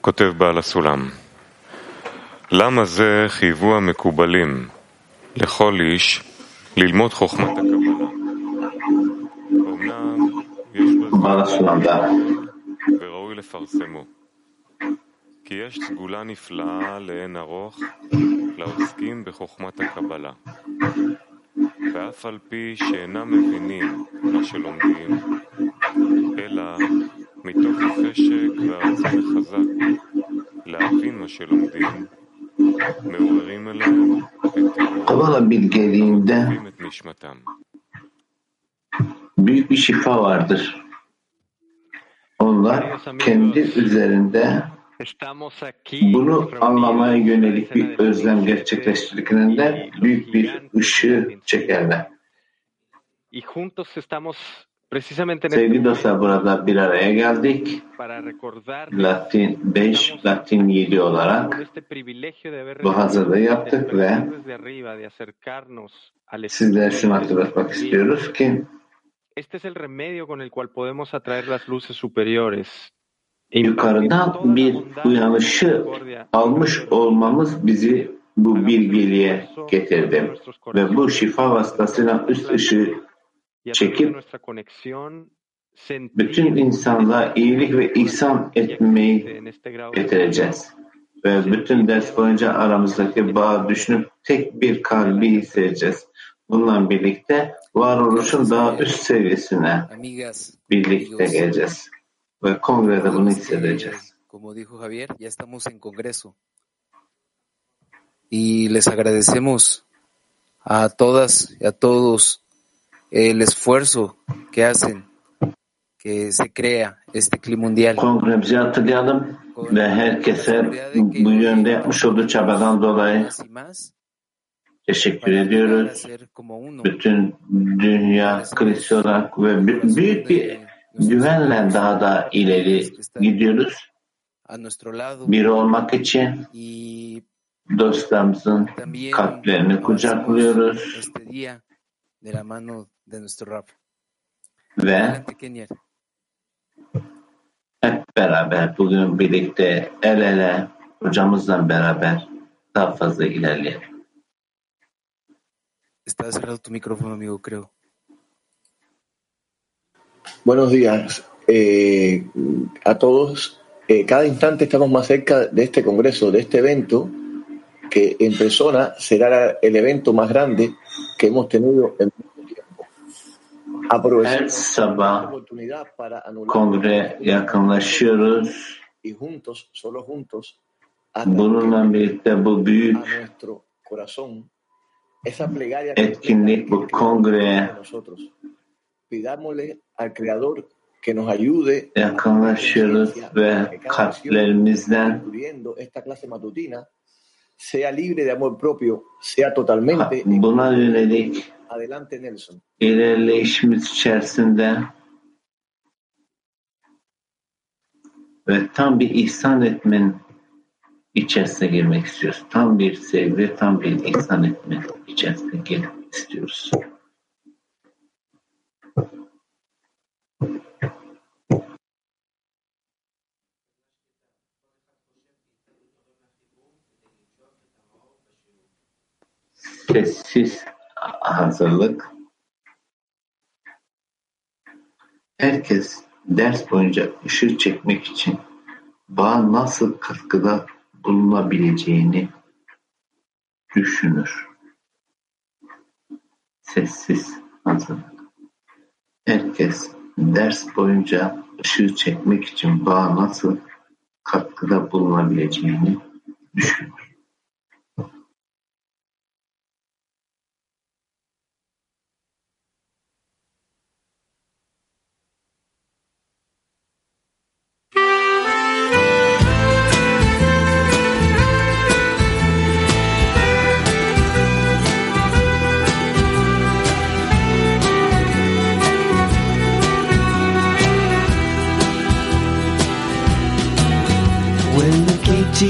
כותב בעל הסולם, למה זה חייבו המקובלים לכל איש ללמוד חוכמת הקבלה? אמנם יש בזה וראוי לפרסמו, כי יש סגולה נפלאה לאין ארוך לעוסקים בחוכמת הקבלה, ואף על פי שאינם מבינים מה שלומדים, אלא מתוך החשק והרצון החזק להבין מה שלומדים, מעוררים אליהם את נשמתם. Büyük bir şifa vardır. Onlar kendi üzerinde bunu anlamaya yönelik bir özlem gerçekleştirdiklerinde büyük bir ışığı çekerler. Sevgili dostlar, burada bir araya geldik. Latin 5, Latin 7 olarak bu hazırlığı yaptık ve sizlere şunu hatırlatmak istiyoruz ki yukarıdan bir uyanışı almış olmamız bizi bu bilgeliğe getirdi ve bu şifa vasıtasıyla üst ışığı çekip bütün insanlığa iyilik ve ihsan etmeyi getireceğiz. Ve bütün ders boyunca aramızdaki bağı düşünüp tek bir kalbi hissedeceğiz. Bununla birlikte varoluşun daha üst seviyesine birlikte geleceğiz. Ve kongrede bunu hissedeceğiz. Como dijo Javier, ya estamos en congreso. Y les agradecemos a todas y a todos el esfuerzo que hacen que se crea este clima mundial. Kongremizi hatırlayalım ve herkese bu yönde yapmış olduğu çabadan dolayı teşekkür ediyoruz. Bütün dünya kriz olarak ve büyük bir güvenle daha da ileri gidiyoruz. Bir olmak için dostlarımızın kalplerini kucaklıyoruz. De la mano de nuestro rap. Ve hep beraber bugün birlikte el ele hocamızla beraber daha fazla ilerleyelim. Está cerrado tu micrófono, amigo, creo. Buenos días a todos. Cada instante estamos más cerca de este congreso, de este evento, que en persona será el evento más grande que hemos tenido en mucho tiempo. Aprovechamos la oportunidad para anular y juntos, solo juntos, a nuestro corazón esa plegaria que nosotros pidámosle al Creador que nos ayude a incluyendo esta clase matutina sea libre de amor propio, sea totalmente buna yönelik adelante Nelson. İlerleyişimiz içerisinde ve tam bir ihsan etmenin içerisine girmek istiyoruz. Tam bir sevgi, tam bir ihsan etmenin içerisine girmek istiyoruz. sessiz hazırlık. Herkes ders boyunca ışığı çekmek için bağa nasıl katkıda bulunabileceğini düşünür. Sessiz hazırlık. Herkes ders boyunca ışığı çekmek için bağa nasıl katkıda bulunabileceğini düşünür.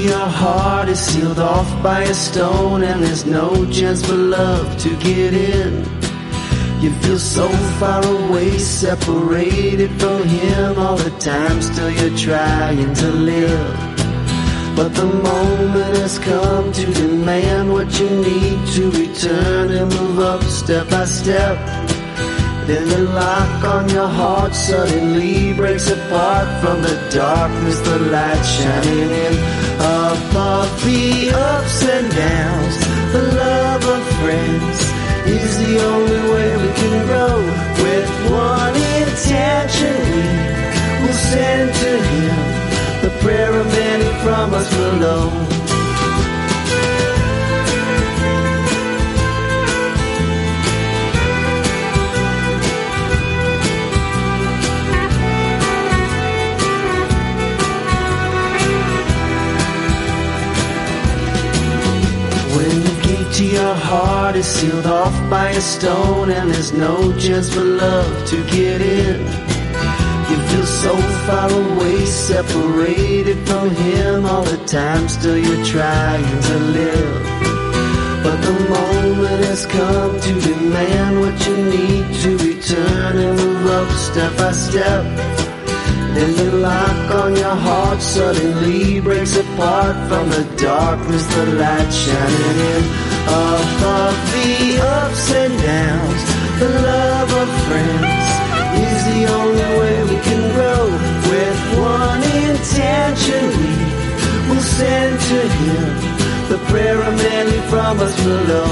Your heart is sealed off by a stone, and there's no chance for love to get in. You feel so far away, separated from him all the time. Still you're trying to live, but the moment has come to demand what you need to return and move up step by step. Then the lock on your heart suddenly breaks apart. From the darkness the light shining in. Above the ups and downs, the love of friends is the only way we can grow. With one intention we will send to him the prayer of many from us below. Your heart is sealed off by a stone, and there's no chance for love to get in. You feel so far away, separated from him all the time. Still you're trying to live, but the moment has come to demand what you need to return and move up step by step. Then the lock on your heart suddenly breaks apart. From the darkness the light shining in. Above the ups and downs, the love of friends is the only way we can grow. With one intention we will send to him the prayer of many from us below.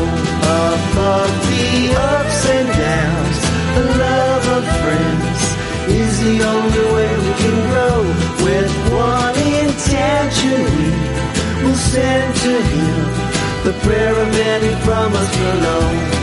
Above the ups and downs, the love of friends is the only way we can grow. With one intention we will send to him the prayer of many from us below.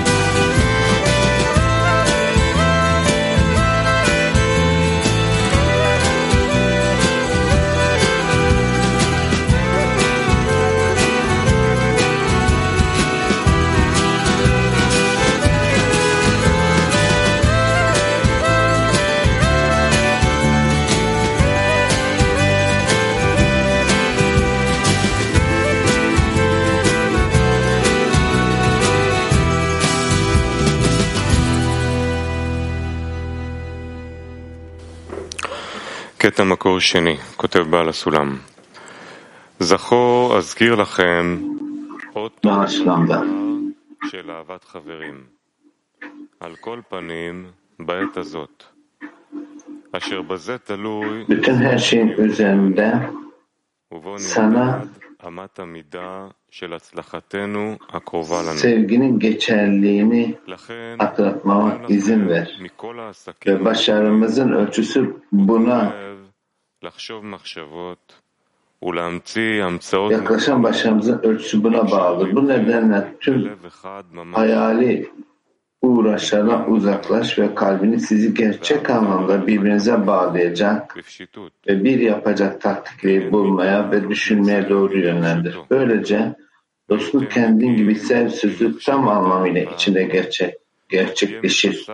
קטע מקור שני, כותב בעל הסולם. זכור, אזכיר לכם עוד דבר של אהבת חברים. על כל פנים, בעת הזאת. אשר בזה תלוי, ובו נמדד אמת המידה של הצלחתנו הקרובה לנו. לכן, מכל העסקים, לחשוב מחשבות ולהמציא המצאות yaklaşan başarımızın ölçüsü buna bağlıdır. Bu nedenle tüm hayali uğraşlardan uzaklaş ve kalbini sizi gerçek anlamda birbirinize bağlayacak ve bir yapacak taktikleri bulmaya ve düşünmeye doğru yönlendir. Böylece dostluk kendin gibi sevsizlik tam anlamıyla içinde gerçekleşir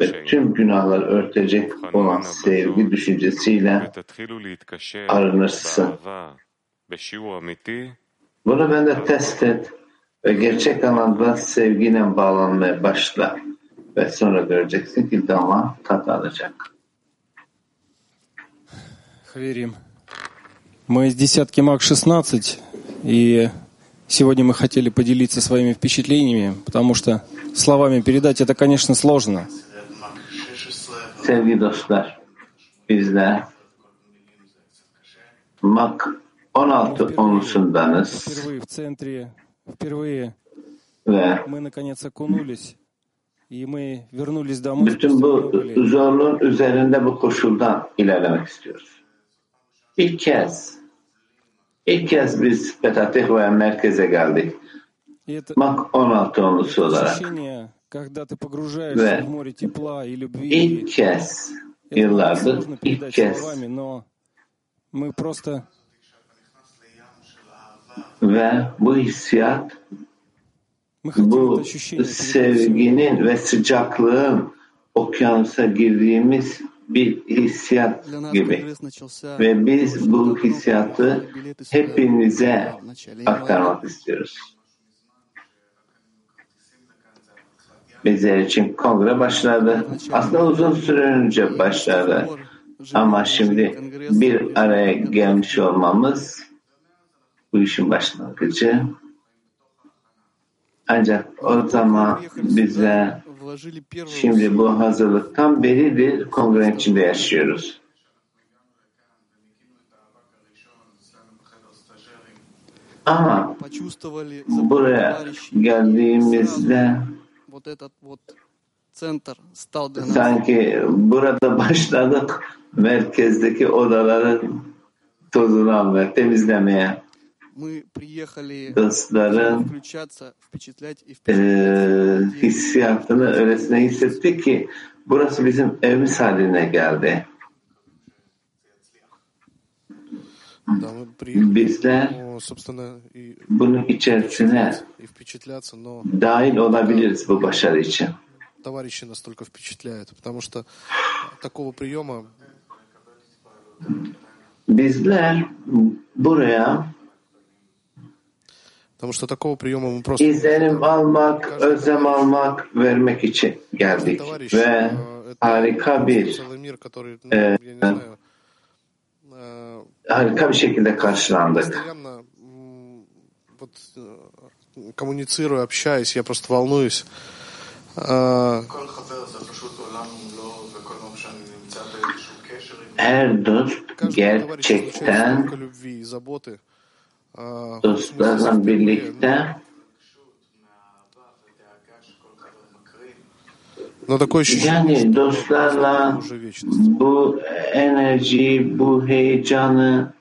ve tüm günahları örtecek olan sevgi düşüncesiyle arınırsın. Bunu ben de test et ve gerçek anlamda sevgiyle bağlanmaya başla ve sonra göreceksin ki dama tat alacak. Haverim. Мы из десятки Мак 16 и Сегодня мы хотели поделиться своими впечатлениями, потому что словами передать это, конечно, сложно. Sevgili dostlar, bizler Mak 16 onusundanız. Впервые в центре, впервые мы наконец окунулись и мы вернулись домой. Bütün bu zorluğun üzerinde bu koşuldan ilerlemek istiyoruz. İlk kez biz Petatiho'ya merkeze geldik. Mak 16 onusu olarak. Ve ilk kez yıllardır ilk kez ve bu hissiyat, bu sevginin ve sıcaklığın okyanusa girdiğimiz bir hissiyat gibi ve biz bu hissiyatı hepinize aktarmak istiyoruz. Bizler için kongre başladı. Aslında uzun süre önce başladı. Ama şimdi bir araya gelmiş olmamız bu işin başlangıcı. Ancak o zaman bize şimdi bu hazırlıktan beridir kongre içinde yaşıyoruz. Ama buraya geldiğimizde sanki burada başladık merkezdeki odaların tozuna ve temizlemeye. Dostların hissiyatını öylesine hissettik ki burası bizim evimiz haline geldi. Bizler bunun içerisine dahil olabiliriz bu başarı için. Товарищи настолько впечатляют, потому что такого приема bizler buraya потому что такого приема мы просто izlenim almak, özlem almak, vermek için geldik ve harika bir harika bir şekilde karşılandık. Коммуницируя, общаясь, я просто волнуюсь. Her dost gerçekten dostlarla birlikte yani dostlarla bu enerjiyi, bu heyecanı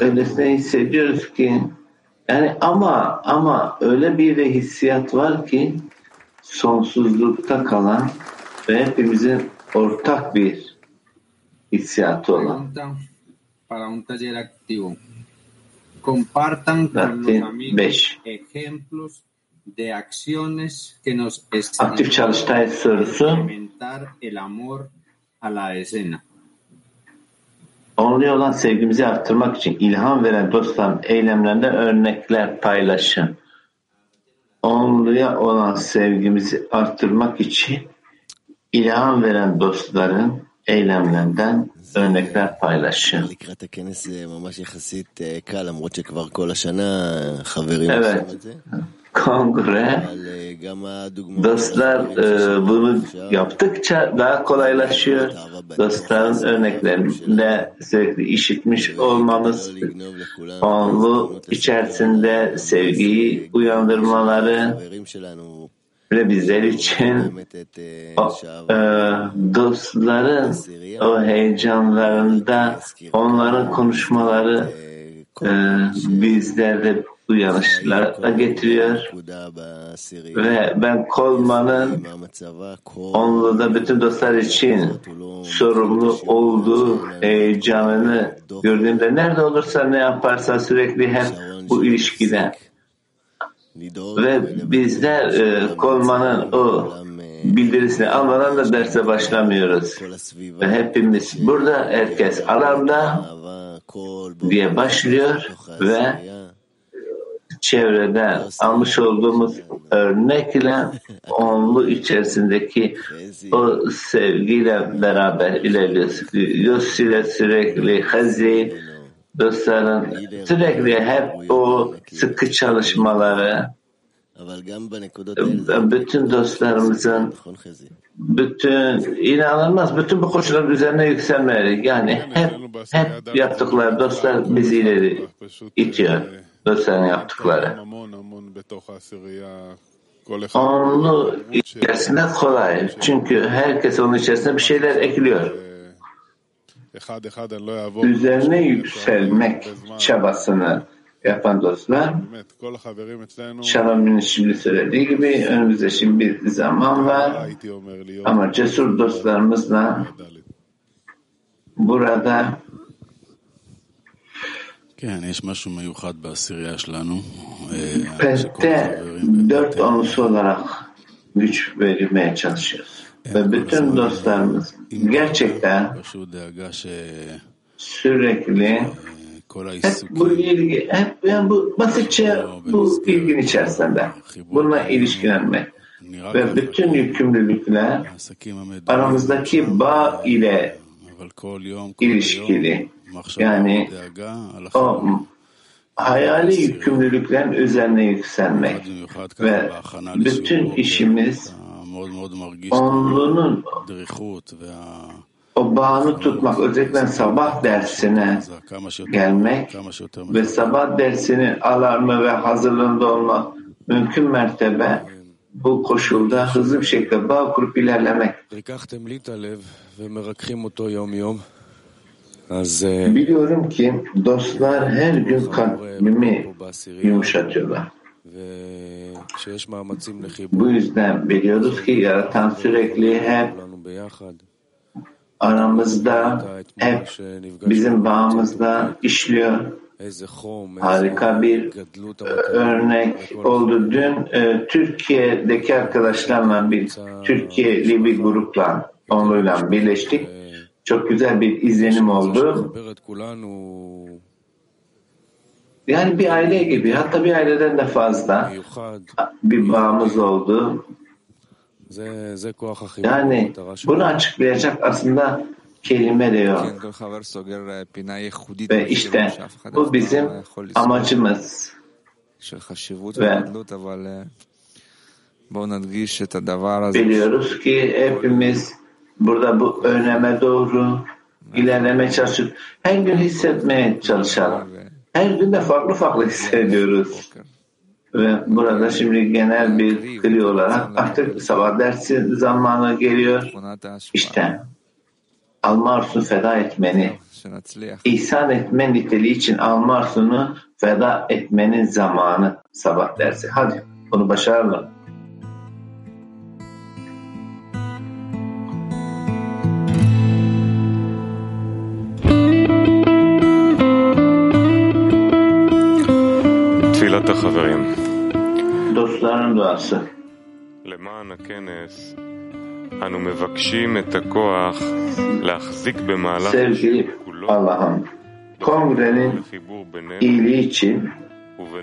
öylesine hissediyoruz ki yani ama öyle bir de hissiyat var ki sonsuzlukta kalan ve hepimizin ortak bir hissiyatı olan. Latin 5. Aktif çalıştay sorusu. Onluya olan sevgimizi arttırmak için ilham veren dostların eylemlerinde örnekler paylaşın. Onluya olan sevgimizi arttırmak için ilham veren dostların eylemlerinden örnekler paylaşın. Evet, kongre dostlar bunu yaptıkça daha kolaylaşıyor. Dostların örneklerinde sürekli işitmiş olmamız, onlu içerisinde sevgiyi uyandırmaları ve bizler için dostların o heyecanlarında onların konuşmaları bizlerde uyanışlara getiriyor ve ben Coleman'ın onunla bütün dostlar için sorumlu olduğu heyecanını gördüğümde nerede olursa ne yaparsa sürekli hep bu ilişkide ve bizler Coleman'ın o bildirisini almadan da derse başlamıyoruz ve hepimiz burada herkes aramda diye başlıyor ve çevreden almış olduğumuz örnekle onlu içerisindeki o sevgiyle beraber ilerliyoruz. Yosile sürekli hazi dostların sürekli hep o sıkı çalışmaları, bütün dostlarımızın bütün inanılmaz bütün bu koşullar üzerine yükselmeleri, yani hep yaptıkları dostlar bizi ileri itiyor, dostların yaptıkları. Onun içerisinde kolay. Çünkü herkes onun içerisinde bir şeyler ekliyor. Üzerine yükselmek çabasını yapan dostlar, Şalom'un şimdi söylediği gibi önümüzde şimdi bir zaman var. Ama cesur dostlarımızla burada Pette 4 onusu olarak güç verilmeye çalışıyoruz. Ve bütün dostlarımız gerçekten sürekli hep bu ilgi, hep yani bu basitçe bu ilgin içerisinde bununla ilişkilenme ve bütün yükümlülükler aramızdaki bağ ile ilişkili. Yani o hayali yükümlülüklerin üzerine yükselmek ve bütün işimiz onlunun o bağını tutmak, özellikle sabah dersine gelmek ve sabah dersinin alarmı ve hazırlığında olmak mümkün mertebe bu koşulda hızlı bir şekilde bağ kurup ilerlemek. Biliyorum ki dostlar her gün kalbimi yumuşatıyorlar. Bu yüzden biliyoruz ki Yaratan sürekli hep aramızda, hep bizim bağımızda işliyor. Harika bir örnek oldu. Dün Türkiye'deki arkadaşlarla bir Türkiye'li bir grupla, onunla birleştik. Çok güzel bir izlenim oldu. Yani bir aile gibi, hatta bir aileden de fazla bir bağımız oldu. Yani bunu açıklayacak aslında kelime de yok. Ve işte bu bizim amacımız. Ve biliyoruz ki hepimiz burada bu öneme doğru ilerlemeye çalışıyoruz. Her gün hissetmeye çalışalım. Her gün de farklı hissediyoruz. Ve burada şimdi genel bir kli olarak artık sabah dersi zamanı geliyor. İşte alma arzunu feda etmeni, ihsan etme niteliği için alma arzunu feda etmenin zamanı sabah dersi. Hadi bunu başaralım. Dostların duası. Sevgili Allah'ım, kongrenin iyiliği için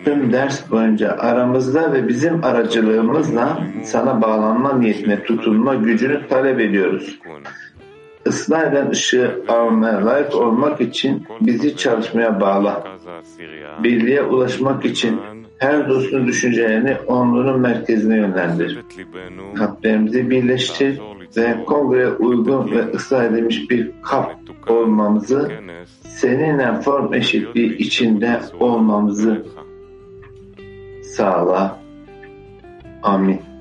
tüm ders boyunca aramızda ve bizim aracılığımızla sana bağlanma niyetine tutunma gücünü talep ediyoruz. Islah eden ışığı almaya layık olmak için bizi çalışmaya bağla. Birliğe ulaşmak için her dostun düşüncelerini onlunun merkezine yönlendir. Kalplerimizi birleştir ve kongreye uygun ve ıslah edilmiş bir kalp olmamızı, seninle form eşitliği içinde olmamızı sağla. Amin.